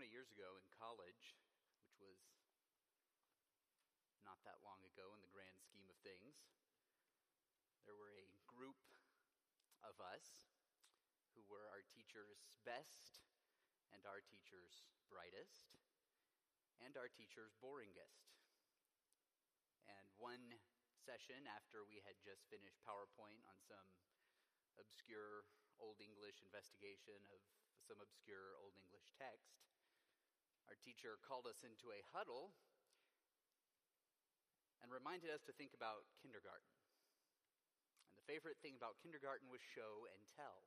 20 years ago in college, which was not that long ago in the grand scheme of things, there were a group of us who were our teachers' best and our teachers' brightest and our teachers' boringest. And one session after we had just finished PowerPoint on some obscure Old English investigation of some obscure Old English text, our teacher called us into a huddle and reminded us to think about kindergarten. And the favorite thing about kindergarten was show and tell.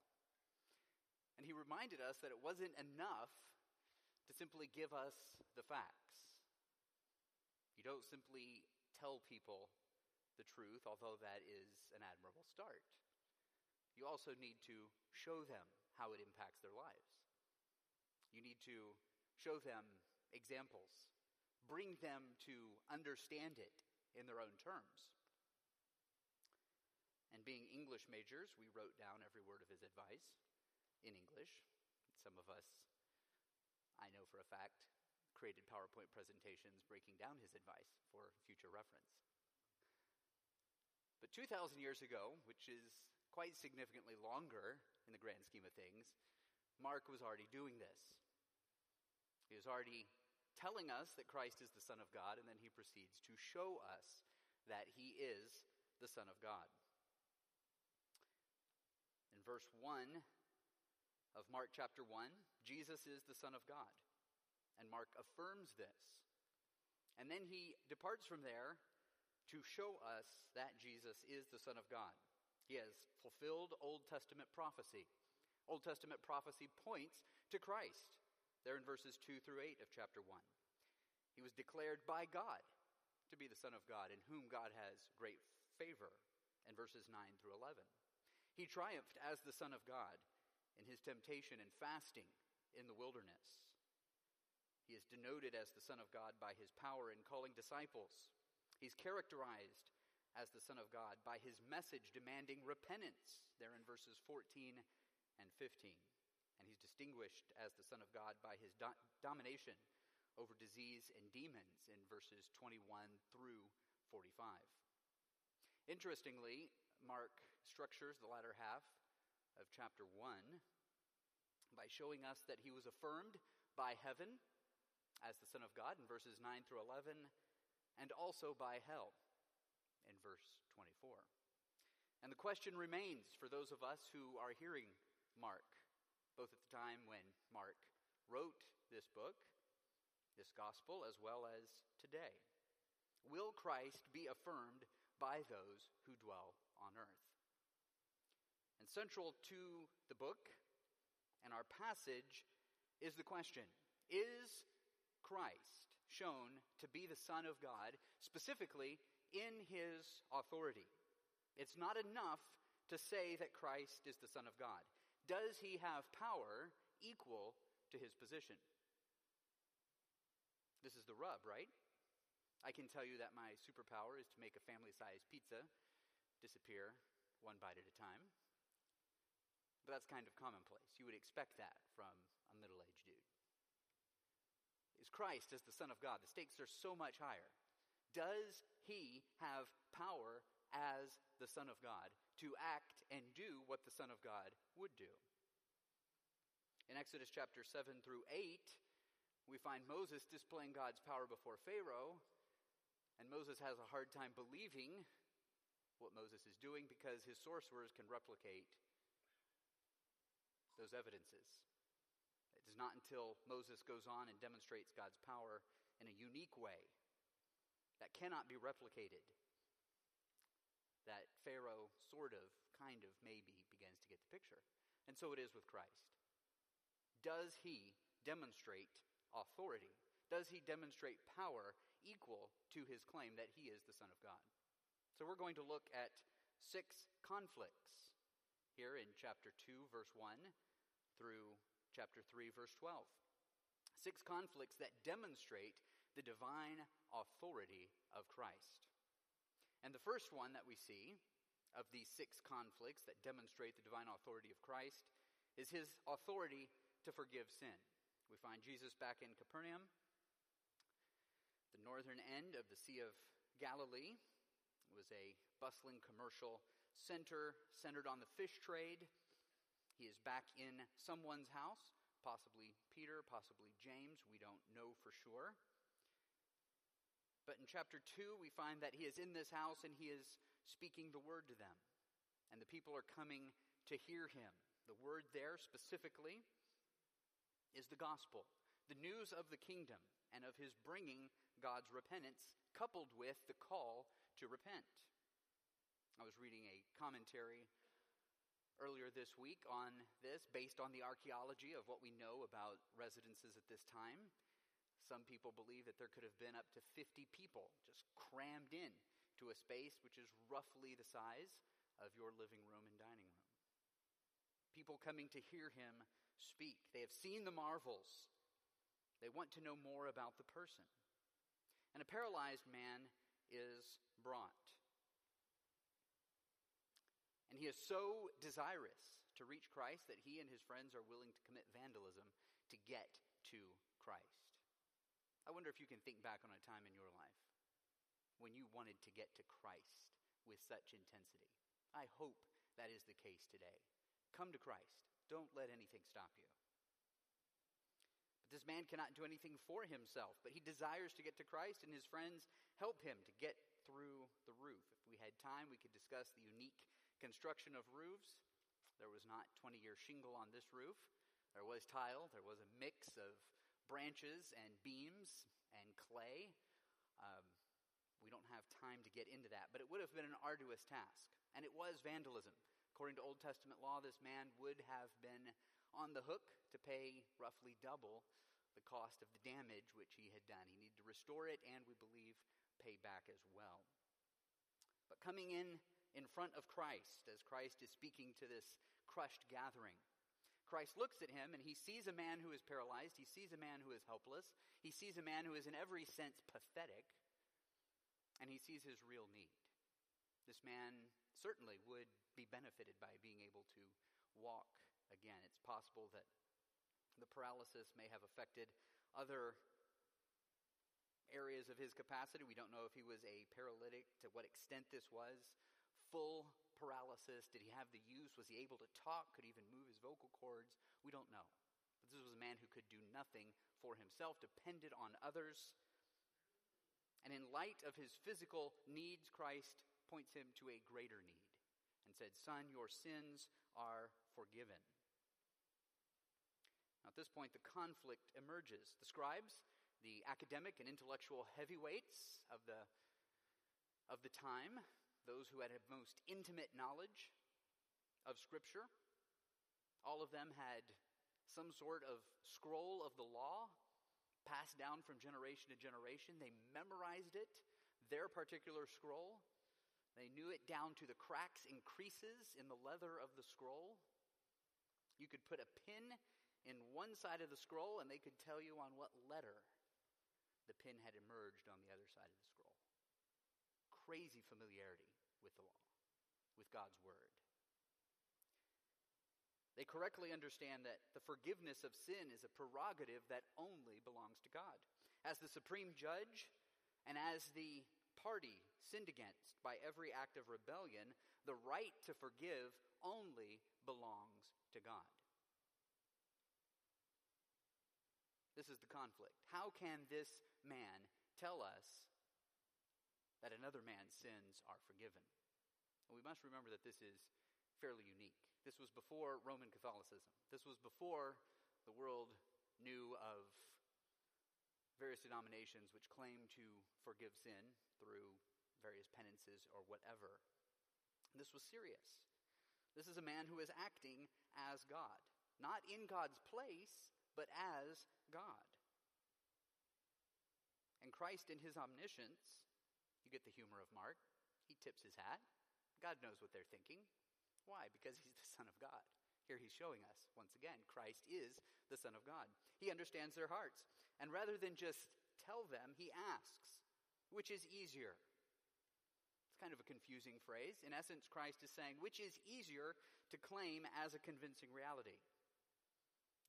And he reminded us that it wasn't enough to simply give us the facts. You don't simply tell people the truth, although that is an admirable start. You also need to show them how it impacts their lives. You need to show them examples, bring them to understand it in their own terms. And being English majors, we wrote down every word of his advice in English. Some of us, I know for a fact, created PowerPoint presentations breaking down his advice for future reference. But 2,000 years ago, which is quite significantly longer in the grand scheme of things, Mark was already doing this. He was already telling us that Christ is the Son of God, and then he proceeds to show us that he is the Son of God. In verse 1 of Mark chapter 1, Jesus is the Son of God. And Mark affirms this. And then he departs from there to show us that Jesus is the Son of God. He has fulfilled Old Testament prophecy. Old Testament prophecy points to Christ. There in verses 2 through 8 of chapter 1. He was declared by God to be the Son of God, in whom God has great favor, in verses 9 through 11. He triumphed as the Son of God in his temptation and fasting in the wilderness. He is denoted as the Son of God by his power in calling disciples. He's characterized as the Son of God by his message demanding repentance, there in verses 14 and 15. And he's distinguished as the Son of God by his domination over disease and demons in verses 21 through 45. Interestingly, Mark structures the latter half of chapter 1 by showing us that he was affirmed by heaven as the Son of God in verses 9 through 11, and also by hell in verse 24. And the question remains for those of us who are hearing Mark, both at the time when Mark wrote this book, this gospel, as well as today. Will Christ be affirmed by those who dwell on earth? And central to the book and our passage is the question, is Christ shown to be the Son of God, specifically in his authority? It's not enough to say that Christ is the Son of God. Does he have power equal to his position? This is the rub, right? I can tell you that my superpower is to make a family-sized pizza disappear one bite at a time. But that's kind of commonplace. You would expect that from a middle-aged dude. Is Christ as the Son of God? The stakes are so much higher. Does he have power as the Son of God to act and do what the Son of God would do? In Exodus chapter 7 through 8, we find Moses displaying God's power before Pharaoh, and Moses has a hard time believing what Moses is doing because his sorcerers can replicate those evidences. It is not until Moses goes on and demonstrates God's power in a unique way that cannot be replicated that Pharaoh sort of, kind of, maybe begins to get the picture. And so it is with Christ. Does he demonstrate authority? Does he demonstrate power equal to his claim that he is the Son of God? So we're going to look at 6 conflicts here in chapter 2, verse 1 through chapter 3, verse 12. 6 conflicts that demonstrate the divine authority of Christ. And the first one that we see of these 6 conflicts that demonstrate the divine authority of Christ is his authority to forgive sin, we find Jesus back in Capernaum, the northern end of the Sea of Galilee. It was a bustling commercial center centered on the fish trade. He is back in someone's house, possibly Peter, possibly James. We don't know for sure. But in chapter 2, we find that he is in this house and he is speaking the word to them. And the people are coming to hear him. The word there specifically is the gospel, the news of the kingdom and of his bringing God's repentance, coupled with the call to repent. I was reading a commentary earlier this week on this, based on the archaeology of what we know about residences at this time. Some people believe that there could have been up to 50 people just crammed in to a space which is roughly the size of your living room and dining room. People coming to hear him speak. They have seen the marvels. They want to know more about the person. And a paralyzed man is brought. And he is so desirous to reach Christ that he and his friends are willing to commit vandalism to get to Christ. I wonder if you can think back on a time in your life when you wanted to get to Christ with such intensity. I hope that is the case today. Come to Christ. Don't let anything stop you. But this man cannot do anything for himself, but he desires to get to Christ, and his friends help him to get through the roof. If we had time, we could discuss the unique construction of roofs. There was not 20-year shingle on this roof. There was tile. There was a mix of branches and beams and clay. We don't have time to get into that, but it would have been an arduous task, and it was vandalism. According to Old Testament law, this man would have been on the hook to pay roughly double the cost of the damage which he had done. He needed to restore it and, we believe, pay back as well. But coming in front of Christ, as Christ is speaking to this crushed gathering, Christ looks at him and he sees a man who is paralyzed. He sees a man who is helpless. He sees a man who is in every sense pathetic. And he sees his real need. This man certainly would be benefited by being able to walk again. It's possible that the paralysis may have affected other areas of his capacity. We don't know if he was a paralytic, to what extent this was. Full paralysis. Did he have the use? Was he able to talk? Could he even move his vocal cords? We don't know. But this was a man who could do nothing for himself, depended on others. And in light of his physical needs, Christ points him to a greater need and said, "Son, your sins are forgiven." Now, at this point, the conflict emerges. The scribes, the academic and intellectual heavyweights of the time, those who had the most intimate knowledge of Scripture, all of them had some sort of scroll of the law passed down from generation to generation. They memorized it, their particular scroll. They knew it down to the cracks and creases in the leather of the scroll. You could put a pin in one side of the scroll and they could tell you on what letter the pin had emerged on the other side of the scroll. Crazy familiarity with the law, with God's word. They correctly understand that the forgiveness of sin is a prerogative that only belongs to God. As the supreme judge and as the party sinned against by every act of rebellion, the right to forgive only belongs to God. This is the conflict. How can this man tell us that another man's sins are forgiven? And we must remember that this is fairly unique. This was before Roman Catholicism. This was before the world knew of various denominations which claim to forgive sin through various penances or whatever. This was serious. This is a man who is acting as God. Not in God's place, but as God. And Christ in his omniscience, you get the humor of Mark, he tips his hat. God knows what they're thinking. Why? Because he's the Son of God. Here he's showing us, once again, Christ is the Son of God. He understands their hearts. And rather than just tell them, he asks, which is easier? It's kind of a confusing phrase. In essence, Christ is saying, which is easier to claim as a convincing reality?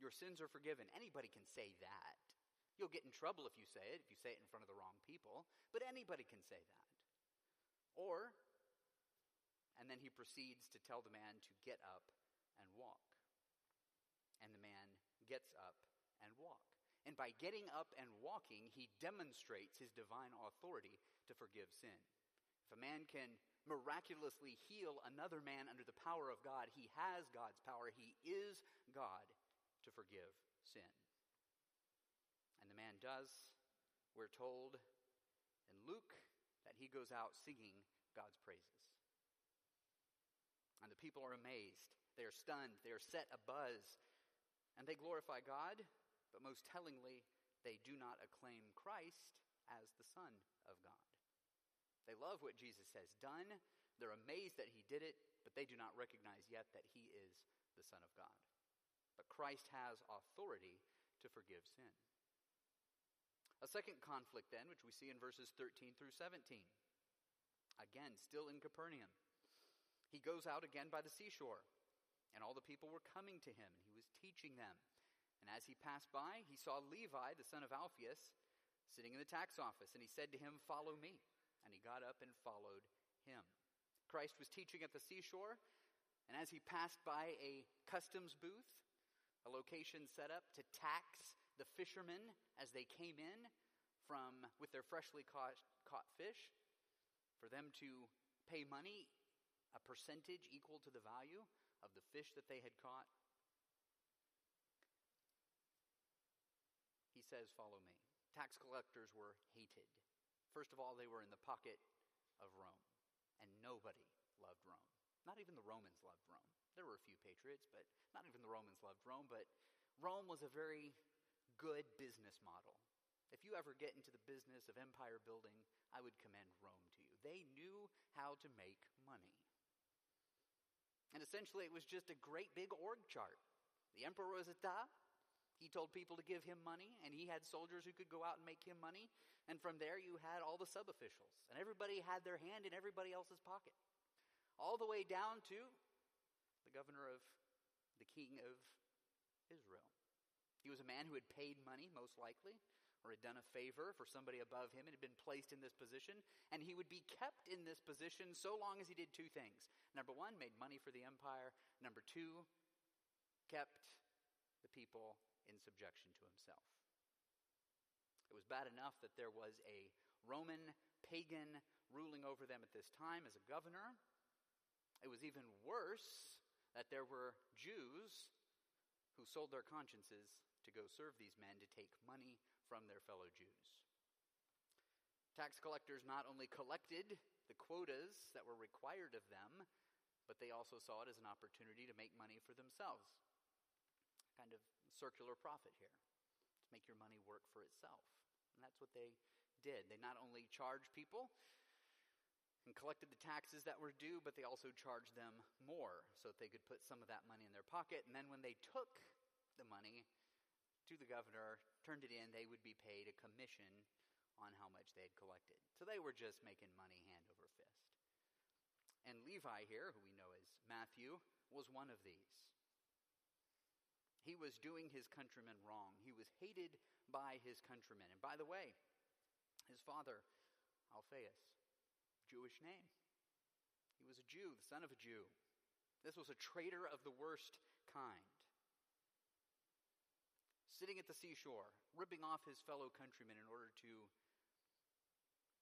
Your sins are forgiven. Anybody can say that. You'll get in trouble if you say it in front of the wrong people, but anybody can say that. Or, and then he proceeds to tell the man to get up and walk. And the man gets up and walk. And by getting up and walking, he demonstrates his divine authority to forgive sin. If a man can miraculously heal another man under the power of God, he has God's power. He is God to forgive sin. And the man does. We're told in Luke that he goes out singing God's praises. And the people are amazed. They are stunned. They are set abuzz. And they glorify God, but most tellingly, they do not acclaim Christ as the Son of God. They love what Jesus has done. They're amazed that he did it, but they do not recognize yet that he is the Son of God. But Christ has authority to forgive sin. A second conflict then, which we see in verses 13 through 17. Again, still in Capernaum. He goes out again by the seashore, and all the people were coming to him, and he was teaching them. And as he passed by, he saw Levi, the son of Alphaeus, sitting in the tax office, and he said to him, "Follow me." And he got up and followed him. Christ was teaching at the seashore, and as he passed by a customs booth, a location set up to tax the fishermen as they came in with their freshly caught fish, for them to pay money, a percentage equal to the value of the fish that they had caught. He says, "Follow me." Tax collectors were hated. First of all, they were in the pocket of Rome, and nobody loved Rome. Not even the Romans loved Rome. There were a few patriots, but not even the Romans loved Rome. But Rome was a very good business model. If you ever get into the business of empire building, I would commend Rome to you. They knew how to make money. And essentially, it was just a great big org chart. The emperor was at top. He told people to give him money, and he had soldiers who could go out and make him money. And from there, you had all the sub-officials, and everybody had their hand in everybody else's pocket, all the way down to the governor of the king of Israel. He was a man who had paid money, most likely, or had done a favor for somebody above him and had been placed in this position, and he would be kept in this position so long as he did two things. Number one, made money for the empire. Number two, kept the people in subjection to himself. It was bad enough that there was a Roman pagan ruling over them at this time as a governor. It was even worse that there were Jews who sold their consciences to go serve these men to take money from their fellow Jews. Tax collectors not only collected the quotas that were required of them, but they also saw it as an opportunity to make money for themselves. Kind of circular profit here, to make your money work for itself. And that's what they did. They not only charged people and collected the taxes that were due, but they also charged them more so that they could put some of that money in their pocket. And then when they took the money to the governor, turned it in, they would be paid a commission on how much they had collected. So they were just making money hand over fist. And Levi here, who we know as Matthew, was one of these. He was doing his countrymen wrong. He was hated by his countrymen. And by the way, his father, Alphaeus, Jewish name. He was a Jew, the son of a Jew. This was a traitor of the worst kind. Sitting at the seashore, ripping off his fellow countrymen in order to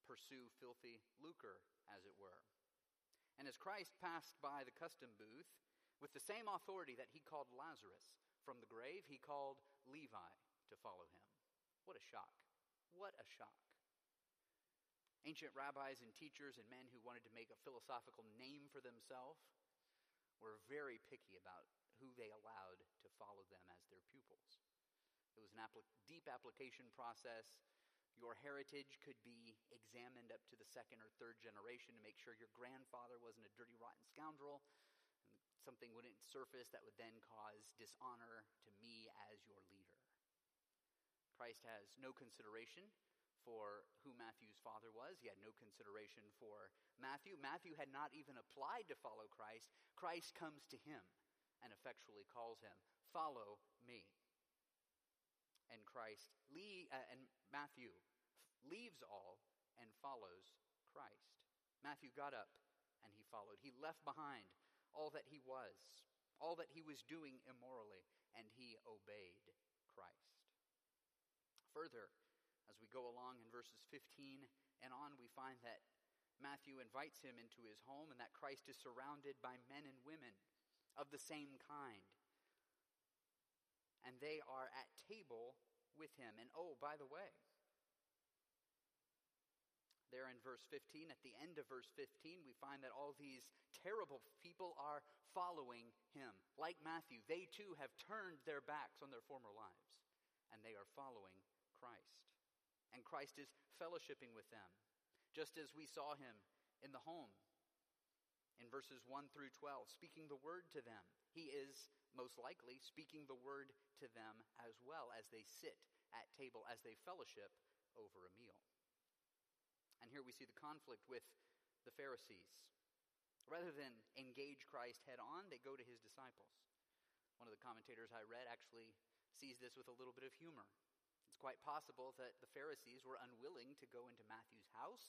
pursue filthy lucre, as it were. And as Christ passed by the custom booth, with the same authority that he called Lazarus from the grave, he called Levi to follow him. What a shock. What a shock. Ancient rabbis and teachers and men who wanted to make a philosophical name for themselves were very picky about who they allowed to follow them as their pupils. It was an deep application process. Your heritage could be examined up to the second or third generation to make sure your grandfather wasn't a dirty, rotten scoundrel. And something wouldn't surface that would then cause dishonor to me as your leader. Christ has no consideration for who Matthew's father was. He had no consideration for Matthew. Matthew had not even applied to follow Christ. Christ comes to him and effectually calls him, "Follow me." and Christ, and Matthew leaves all and follows Christ. Matthew got up and he followed. He left behind all that he was, all that he was doing immorally, and he obeyed Christ. Further, as we go along in verses 15 and on, we find that Matthew invites him into his home and that Christ is surrounded by men and women of the same kind. And they are at table with him. And oh, by the way, there in verse 15, at the end of verse 15, we find that all these terrible people are following him. Like Matthew, they too have turned their backs on their former lives, and they are following Christ. And Christ is fellowshipping with them, just as we saw him in the home in verses 1 through 12, speaking the word to them. He is most likely speaking the word to them as well as they sit at table, as they fellowship over a meal. And here we see the conflict with the Pharisees. Rather than engage Christ head on, they go to his disciples. One of the commentators I read actually sees this with a little bit of humor. It's quite possible that the Pharisees were unwilling to go into Matthew's house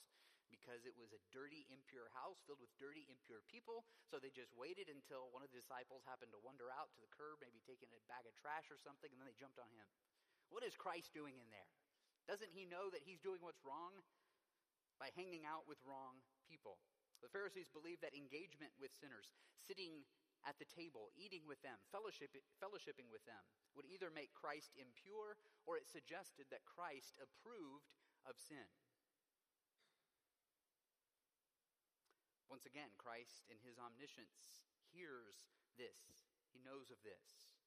because it was a dirty, impure house filled with dirty, impure people. So they just waited until one of the disciples happened to wander out to the curb, maybe taking a bag of trash or something, and then they jumped on him. What is Christ doing in there? Doesn't he know that he's doing what's wrong by hanging out with wrong people? The Pharisees believed that engagement with sinners, sitting at the table, eating with them, fellowshipping with them, would either make Christ impure, or it suggested that Christ approved of sin. Once again, Christ in his omniscience hears this. He knows of this.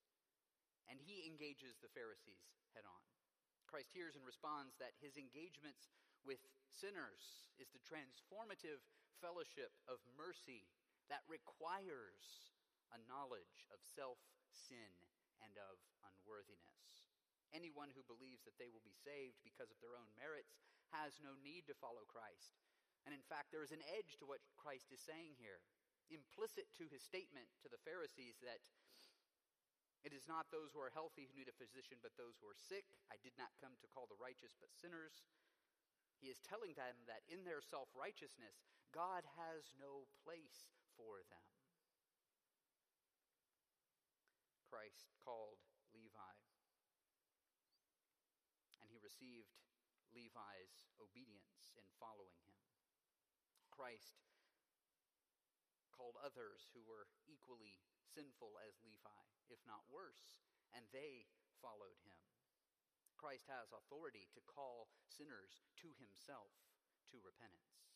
And he engages the Pharisees head on. Christ hears and responds that his engagements with sinners is the transformative fellowship of mercy that requires a knowledge of self-sin and of unworthiness. Anyone who believes that they will be saved because of their own merits has no need to follow Christ. And in fact, there is an edge to what Christ is saying here, implicit to his statement to the Pharisees that it is not those who are healthy who need a physician, but those who are sick. I did not come to call the righteous, but sinners. He is telling them that in their self-righteousness, God has no place for them. Christ called Levi, and he received Levi's obedience in following him. Christ called others who were equally sinful as Levi, if not worse, and they followed him. Christ has authority to call sinners to himself to repentance,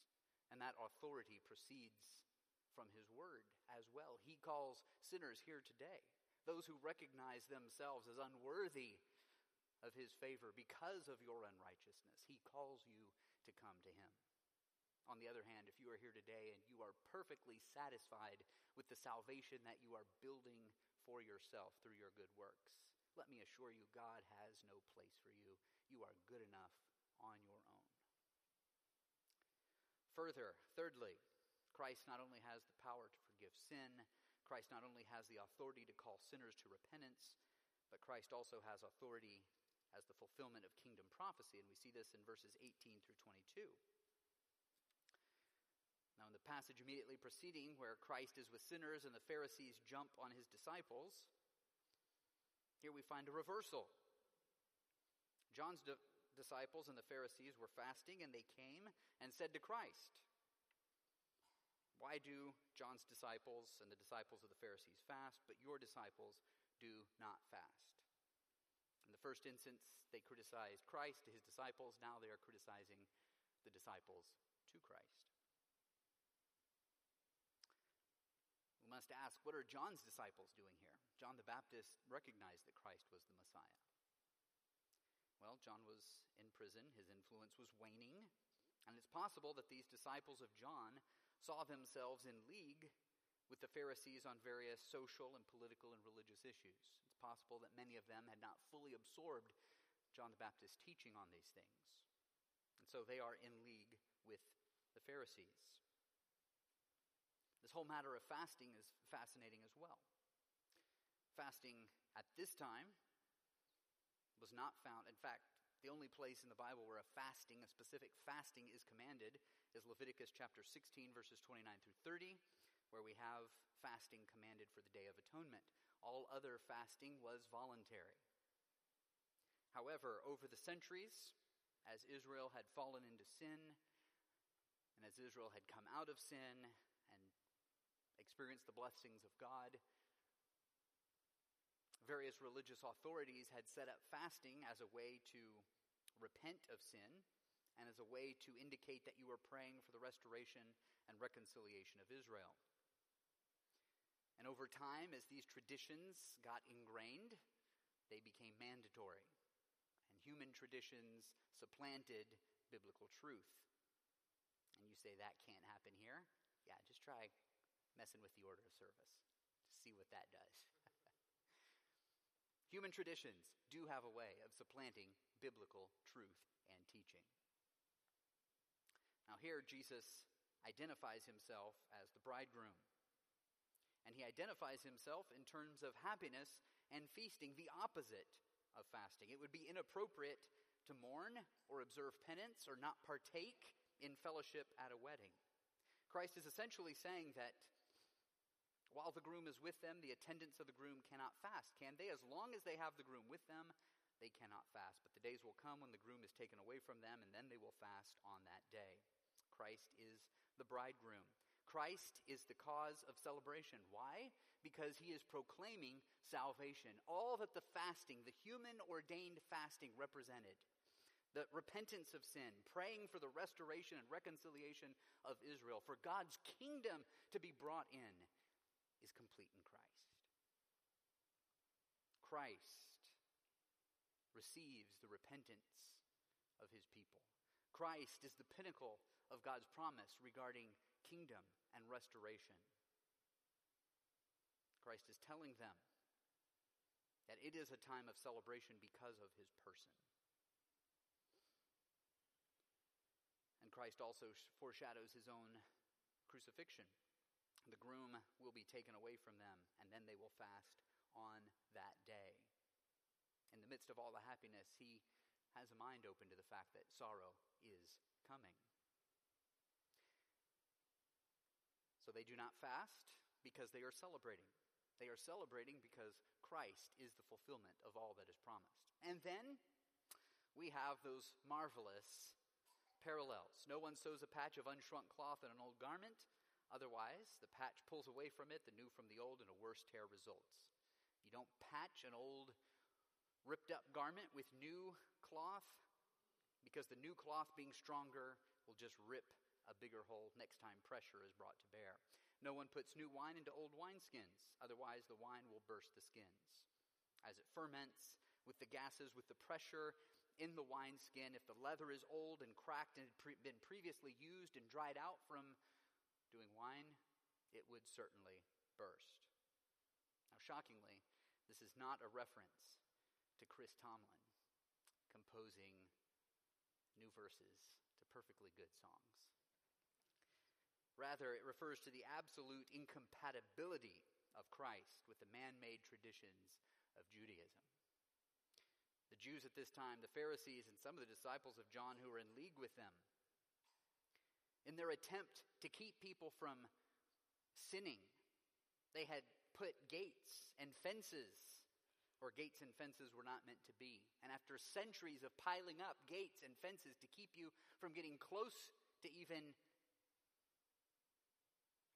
and that authority proceeds from his word as well. He calls sinners here today, those who recognize themselves as unworthy of his favor because of your unrighteousness. He calls you to come to him. On the other hand, if you are here today and you are perfectly satisfied with the salvation that you are building for yourself through your good works, let me assure you, God has no place for you. You are good enough on your own. Thirdly, Christ not only has the power to forgive sin, Christ not only has the authority to call sinners to repentance, but Christ also has authority as the fulfillment of kingdom prophecy. And we see this in verses 18 through 22. Now in the passage immediately preceding, where Christ is with sinners and the Pharisees jump on his disciples, here we find a reversal. John's disciples and the Pharisees were fasting, and they came and said to Christ, "Why do John's disciples and the disciples of the Pharisees fast, but your disciples do not fast?" In the first instance, they criticized Christ to his disciples. Now they are criticizing the disciples to Christ. We must ask, what are John's disciples doing here? John the Baptist recognized that Christ was the Messiah. Well, John was in prison. His influence was waning. And it's possible that these disciples of John saw themselves in league with the Pharisees on various social and political and religious issues. It's possible that many of them had not fully absorbed John the Baptist's teaching on these things. And so they are in league with the Pharisees. This whole matter of fasting is fascinating as well. Fasting at this time was not found. In fact, the only place in the Bible where a specific fasting is commanded is Leviticus chapter 16, verses 29 through 30, where we have fasting commanded for the Day of Atonement. All other fasting was voluntary. However, over the centuries, as Israel had fallen into sin, and as Israel had come out of sin and experienced the blessings of God, various religious authorities had set up fasting as a way to repent of sin and as a way to indicate that you were praying for the restoration and reconciliation of Israel. And over time, as these traditions got ingrained, they became mandatory, and human traditions supplanted biblical truth. And you say, that can't happen here? Yeah, just try messing with the order of service to see what that does. Human traditions do have a way of supplanting biblical truth and teaching. Now here, Jesus identifies himself as the bridegroom. And he identifies himself in terms of happiness and feasting, the opposite of fasting. It would be inappropriate to mourn or observe penance or not partake in fellowship at a wedding. Christ is essentially saying that while the groom is with them, the attendants of the groom cannot fast, can they? As long as they have the groom with them, they cannot fast. But the days will come when the groom is taken away from them, and then they will fast on that day. Christ is the bridegroom. Christ is the cause of celebration. Why? Because he is proclaiming salvation. All that the fasting, the human ordained fasting, represented. The repentance of sin, praying for the restoration and reconciliation of Israel, for God's kingdom to be brought in, is complete in Christ. Christ receives the repentance of his people. Christ is the pinnacle of God's promise regarding kingdom and restoration. Christ is telling them that it is a time of celebration because of his person. And Christ also foreshadows his own crucifixion. The groom will be taken away from them, and then they will fast on that day. In the midst of all the happiness, he has a mind open to the fact that sorrow is coming. So they do not fast because they are celebrating. They are celebrating because Christ is the fulfillment of all that is promised. And then we have those marvelous parallels. No one sews a patch of unshrunk cloth in an old garment. Otherwise, the patch pulls away from it, the new from the old, and a worse tear results. You don't patch an old ripped up garment with new cloth, because the new cloth, being stronger, will just rip a bigger hole next time pressure is brought to bear. No one puts new wine into old wineskins. Otherwise, the wine will burst the skins. As it ferments with the gases, with the pressure in the wineskin, if the leather is old and cracked and had been previously used and dried out from doing wine, it would certainly burst. Now, shockingly, this is not a reference to Chris Tomlin composing new verses to perfectly good songs. Rather, it refers to the absolute incompatibility of Christ with the man-made traditions of Judaism. The Jews at this time, the Pharisees, and some of the disciples of John who were in league with them, in their attempt to keep people from sinning, they had put gates and fences, or gates and fences were not meant to be. And after centuries of piling up gates and fences to keep you from getting close to even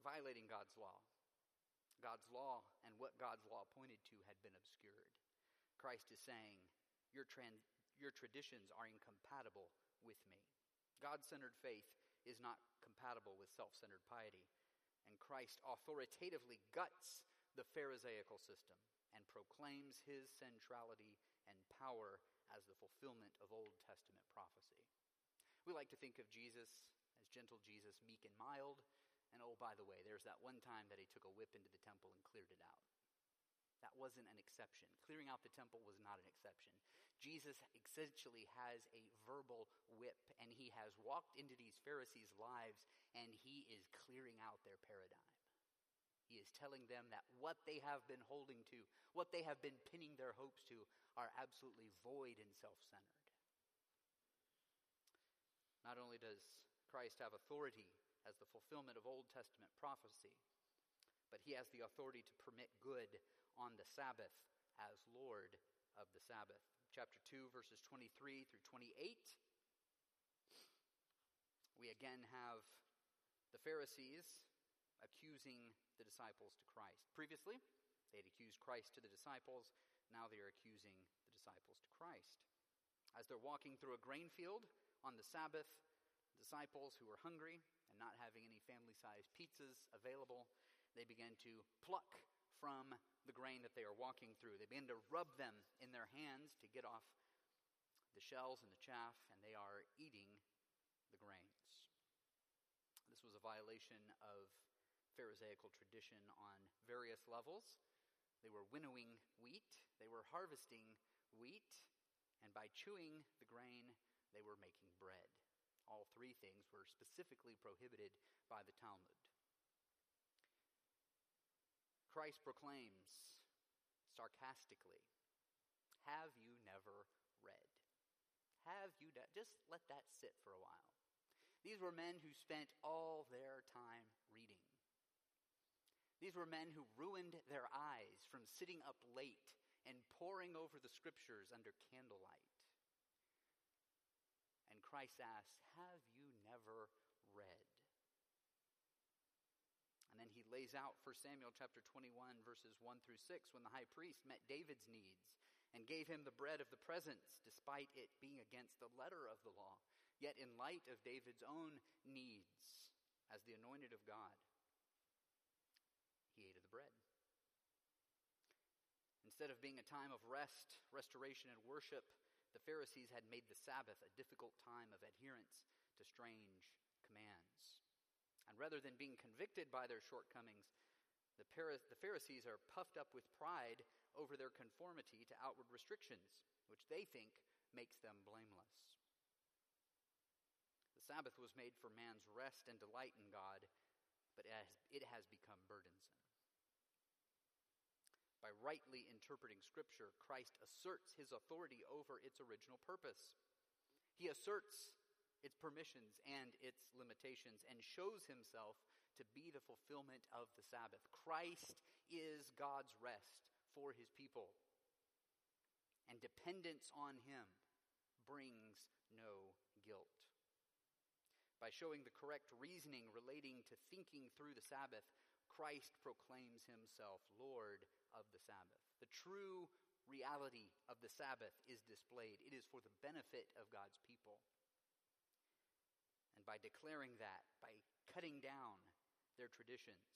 violating God's law and what God's law pointed to had been obscured. Christ is saying, your traditions are incompatible with me. God-centered faith is not compatible with self-centered piety. And Christ authoritatively guts the Pharisaical system and proclaims his centrality and power as the fulfillment of Old Testament prophecy. We like to think of Jesus as gentle Jesus, meek and mild. And oh, by the way, there's that one time that he took a whip into the temple and cleared it out. That wasn't an exception. Clearing out the temple was not an exception. Jesus essentially has a verbal whip, and he has walked into these Pharisees' lives, and he is clearing out their paradigm. He is telling them that what they have been holding to, what they have been pinning their hopes to, are absolutely void and self-centered. Not only does Christ have authority as the fulfillment of Old Testament prophecy, but he has the authority to permit good on the Sabbath as Lord of the Sabbath. Chapter 2, verses 23 through 28, we again have the Pharisees accusing the disciples to Christ. Previously, they had accused Christ to the disciples. Now they are accusing the disciples to Christ. As they're walking through a grain field on the Sabbath, disciples who were hungry and not having any family-sized pizzas available, they begin to pluck from the grain that they are walking through. They begin to rub them in their hands to get off the shells and the chaff, and they are eating the grains. This was a violation of Pharisaical tradition on various levels. They were winnowing wheat, they were harvesting wheat, and by chewing the grain, they were making bread. All three things were specifically prohibited by the Talmud. Christ proclaims sarcastically, "Have you never read? Have you just let that sit for a while." These were men who spent all their time reading. These were men who ruined their eyes from sitting up late and poring over the scriptures under candlelight. And Christ asks, "Have you never read?" And then he lays out 1 Samuel chapter 21, verses 1 through 6, when the high priest met David's needs and gave him the bread of the presence, despite it being against the letter of the law, yet in light of David's own needs as the anointed of God, he ate of the bread. Instead of being a time of rest, restoration, and worship, the Pharisees had made the Sabbath a difficult time of adherence to strange commands. And rather than being convicted by their shortcomings, the Pharisees are puffed up with pride over their conformity to outward restrictions, which they think makes them blameless. The Sabbath was made for man's rest and delight in God, but it has become burdensome. By rightly interpreting Scripture, Christ asserts his authority over its original purpose. He asserts its permissions and its limitations and shows himself to be the fulfillment of the Sabbath. Christ is God's rest for his people, and dependence on him brings no guilt. By showing the correct reasoning relating to thinking through the Sabbath, Christ proclaims himself Lord of the Sabbath. The true reality of the Sabbath is displayed. It is for the benefit of God's people. And by declaring that, by cutting down their traditions,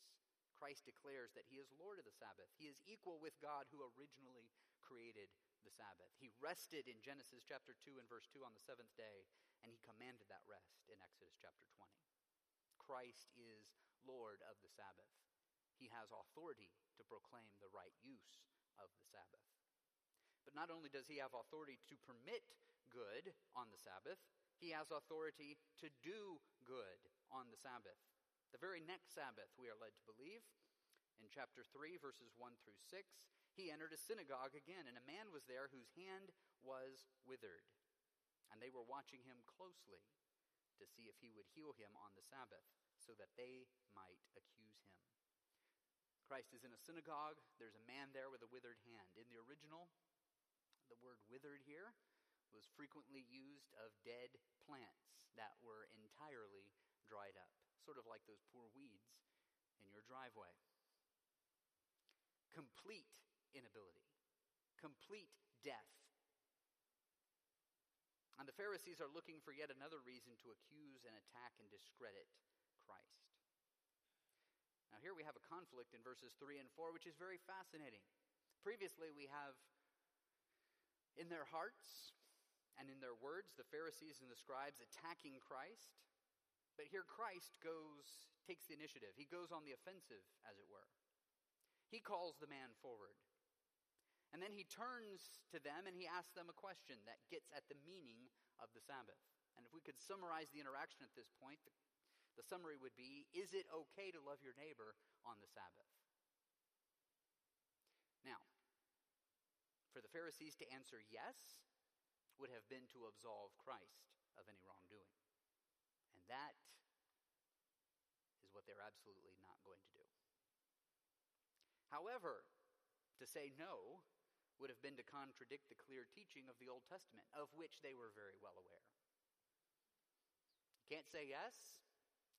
Christ declares that he is Lord of the Sabbath. He is equal with God who originally created the Sabbath. He rested in Genesis chapter 2 and verse 2 on the seventh day, and he commanded that rest in Exodus chapter 20. Christ is Lord of the Sabbath. He has authority to proclaim the right use of the Sabbath. But not only does he have authority to permit good on the Sabbath, he has authority to do good on the Sabbath. The very next Sabbath, we are led to believe, in chapter 3, verses 1 through 6, he entered a synagogue again, and a man was there whose hand was withered. And they were watching him closely to see if he would heal him on the Sabbath, so that they might accuse him. Christ is in a synagogue. There's a man there with a withered hand. In the original, the word withered here was frequently used of dead plants that were entirely dried up, sort of like those poor weeds in your driveway. Complete inability, complete death. And the Pharisees are looking for yet another reason to accuse and attack and discredit Christ. Now here we have a conflict in verses 3 and 4, which is very fascinating. Previously we have, in their hearts and in their words, the Pharisees and the scribes attacking Christ. But here Christ takes the initiative. He goes on the offensive, as it were. He calls the man forward. And then he turns to them and he asks them a question that gets at the meaning of the Sabbath. And if we could summarize the interaction at this point, the summary would be, is it okay to love your neighbor on the Sabbath? Now, for the Pharisees to answer yes would have been to absolve Christ of any wrongdoing. And that is what they're absolutely not going to do. However, to say no would have been to contradict the clear teaching of the Old Testament, of which they were very well aware. You can't say yes,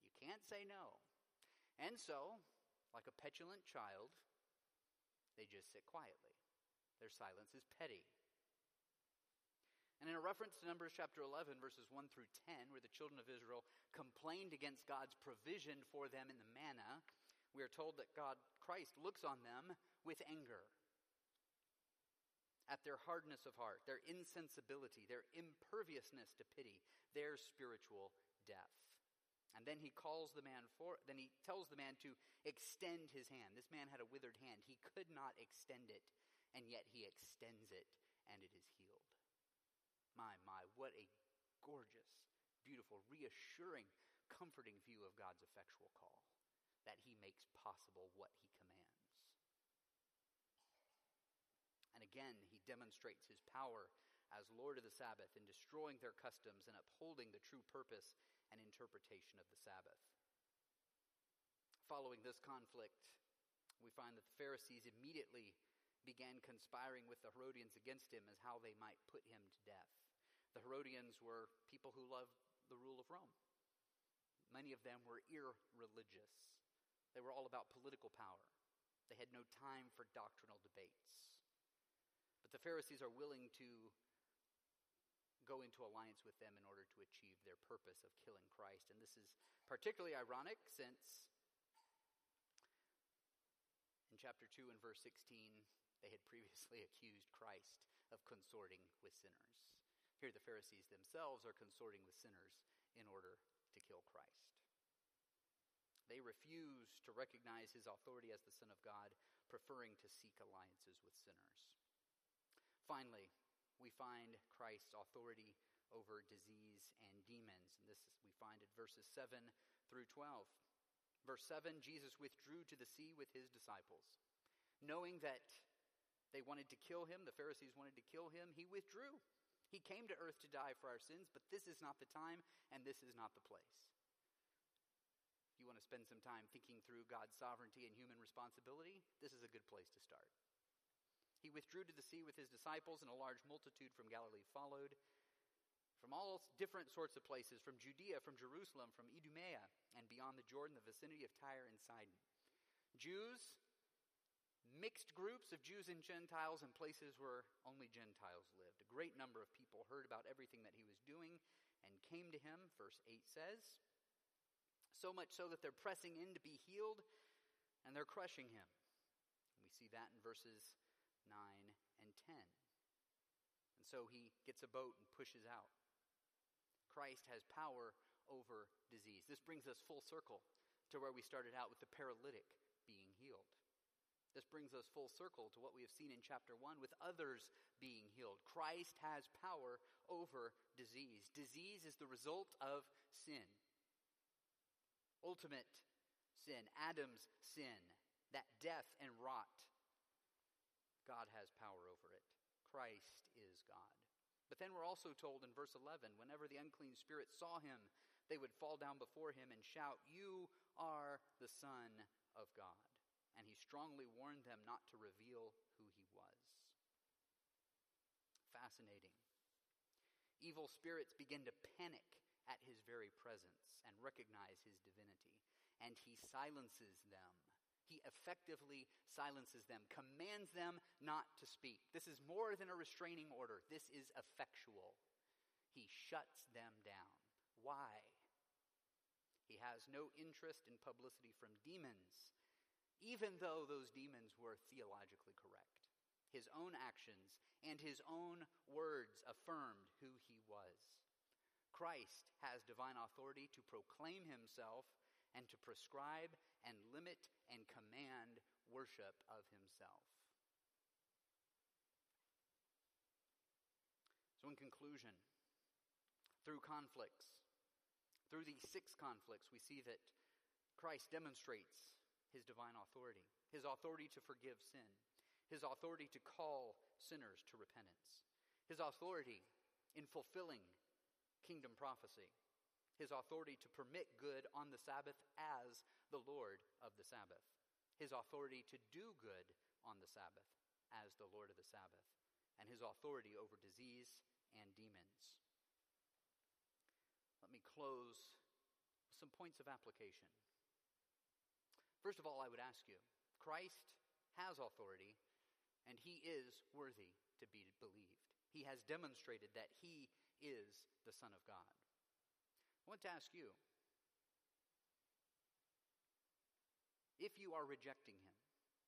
you can't say no. And so, like a petulant child, they just sit quietly. Their silence is petty. And in a reference to Numbers chapter 11, verses 1 through 10, where the children of Israel complained against God's provision for them in the manna, we are told that Christ looks on them with anger at their hardness of heart, their insensibility, their imperviousness to pity, their spiritual death. And then he tells the man to extend his hand. This man had a withered hand. He could not extend it, and yet he extends it, and it is healed. My, what a gorgeous, beautiful, reassuring, comforting view of God's effectual call, that he makes possible what he commands. And again, he demonstrates his power as Lord of the Sabbath in destroying their customs and upholding the true purpose and interpretation of the Sabbath. Following this conflict, we find that the Pharisees immediately began conspiring with the Herodians against him as how they might put him to death. The Herodians were people who loved the rule of Rome. Many of them were irreligious. They were all about political power. They had no time for doctrinal debates. But the Pharisees are willing to go into alliance with them in order to achieve their purpose of killing Christ. And this is particularly ironic since in chapter 2 and verse 16, they had previously accused Christ of consorting with sinners. Here the Pharisees themselves are consorting with sinners in order to kill Christ. They refuse to recognize his authority as the Son of God, preferring to seek alliances with sinners. Finally, we find Christ's authority over disease and demons. And this we find in verses 7 through 12. Verse 7, Jesus withdrew to the sea with his disciples. Knowing that they wanted to kill him, the Pharisees wanted to kill him, he withdrew. He came to earth to die for our sins, but this is not the time and this is not the place. If you want to spend some time thinking through God's sovereignty and human responsibility, this is a good place to start. He withdrew to the sea with his disciples, and a large multitude from Galilee followed, from all different sorts of places, from Judea, from Jerusalem, from Idumea, and beyond the Jordan, the vicinity of Tyre and Sidon. Jews, mixed groups of Jews and Gentiles, and places where only Gentiles lived. A great number of people heard about everything that he was doing and came to him, verse 8 says, so much so that they're pressing in to be healed, and they're crushing him. And we see that in verses 9 and 10. And so he gets a boat and pushes out. Christ has power over disease. This brings us full circle to where we started out with the paralytic being healed. This brings us full circle to what we have seen in chapter 1 with others being healed. Christ has power over disease. Disease is the result of sin. Ultimate sin, Adam's sin, that death and rot. God has power over it. Christ is God. But then we're also told in verse 11, whenever the unclean spirits saw him, they would fall down before him and shout, "You are the Son of God." And he strongly warned them not to reveal who he was. Fascinating. Evil spirits begin to panic at his very presence and recognize his divinity. And he silences them. He effectively silences them, commands them not to speak. This is more than a restraining order. This is effectual. He shuts them down. Why? He has no interest in publicity from demons, even though those demons were theologically correct. His own actions and his own words affirmed who he was. Christ has divine authority to proclaim himself and to prescribe and limit and command worship of himself. So in conclusion, through these six conflicts, we see that Christ demonstrates his divine authority to forgive sin, his authority to call sinners to repentance, his authority in fulfilling kingdom prophecy, his authority to permit good on the Sabbath as the Lord of the Sabbath, his authority to do good on the Sabbath as the Lord of the Sabbath, and his authority over disease and demons. Let me close with some points of application. First of all, I would ask you, Christ has authority, and he is worthy to be believed. He has demonstrated that he is the Son of God. I want to ask you, if you are rejecting him,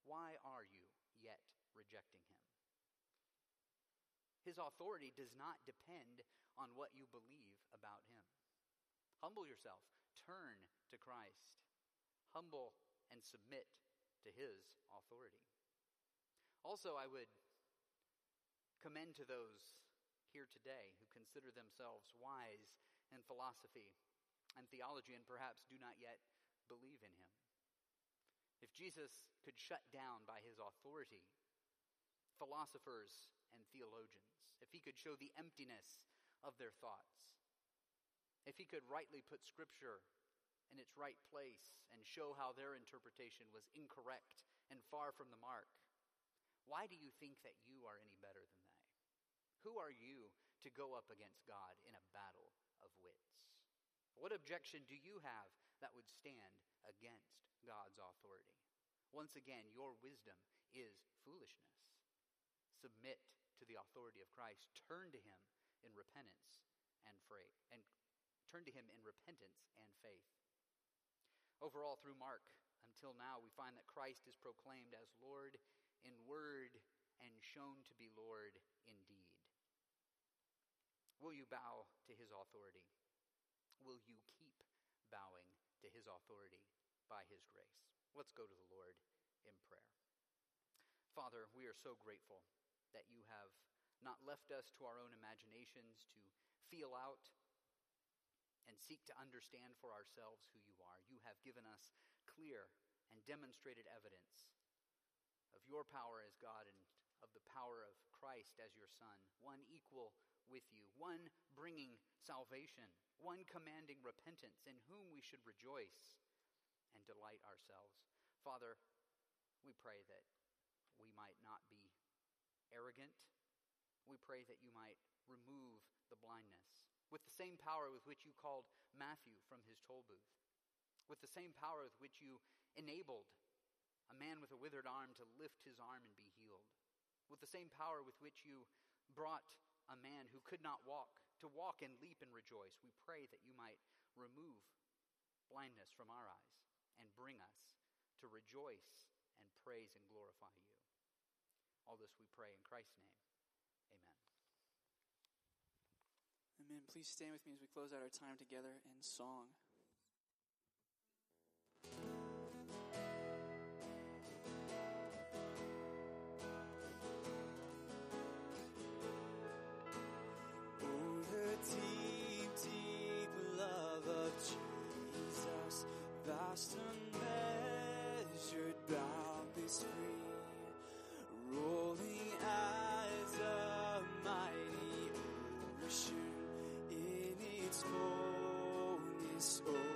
why are you yet rejecting him? His authority does not depend on what you believe about him. Humble yourself. Turn to Christ. Humble and submit to his authority. Also, I would commend to those here today who consider themselves wise in philosophy and theology and perhaps do not yet believe in him. If Jesus could shut down by his authority philosophers and theologians, if he could show the emptiness of their thoughts, if he could rightly put Scripture in its right place and show how their interpretation was incorrect and far from the mark, why do you think that you are any better than they? Who are you to go up against God in a battle of wits? What objection do you have that would stand against God's authority? Once again, your wisdom is foolishness. Submit to the authority of Christ. Turn to him in repentance and faith. Overall, through Mark until now, we find that Christ is proclaimed as Lord in word and shown to be Lord in deed. Will you bow to his authority? Will you keep bowing to his authority by his grace? Let's go to the Lord in prayer. Father, we are so grateful that you have not left us to our own imaginations to feel out and seek to understand for ourselves who you are. You have given us clear and demonstrated evidence of your power as God and of the power of Christ as your Son, one equal with you, one bringing salvation, one commanding repentance, in whom we should rejoice and delight ourselves. Father, we pray that we might not be arrogant. We pray that you might remove the blindness with the same power with which you called Matthew from his toll booth, with the same power with which you enabled a man with a withered arm to lift his arm and be healed, with the same power with which you brought a man who could not walk to walk and leap and rejoice. We pray that you might remove blindness from our eyes and bring us to rejoice and praise and glorify you. All this we pray in Christ's name. Amen. Amen. Please stand with me as we close out our time together in song. Oh, the deep, deep love of Jesus, vast unmeasured, boundless, free, rolling as a mighty ocean. It's fullness.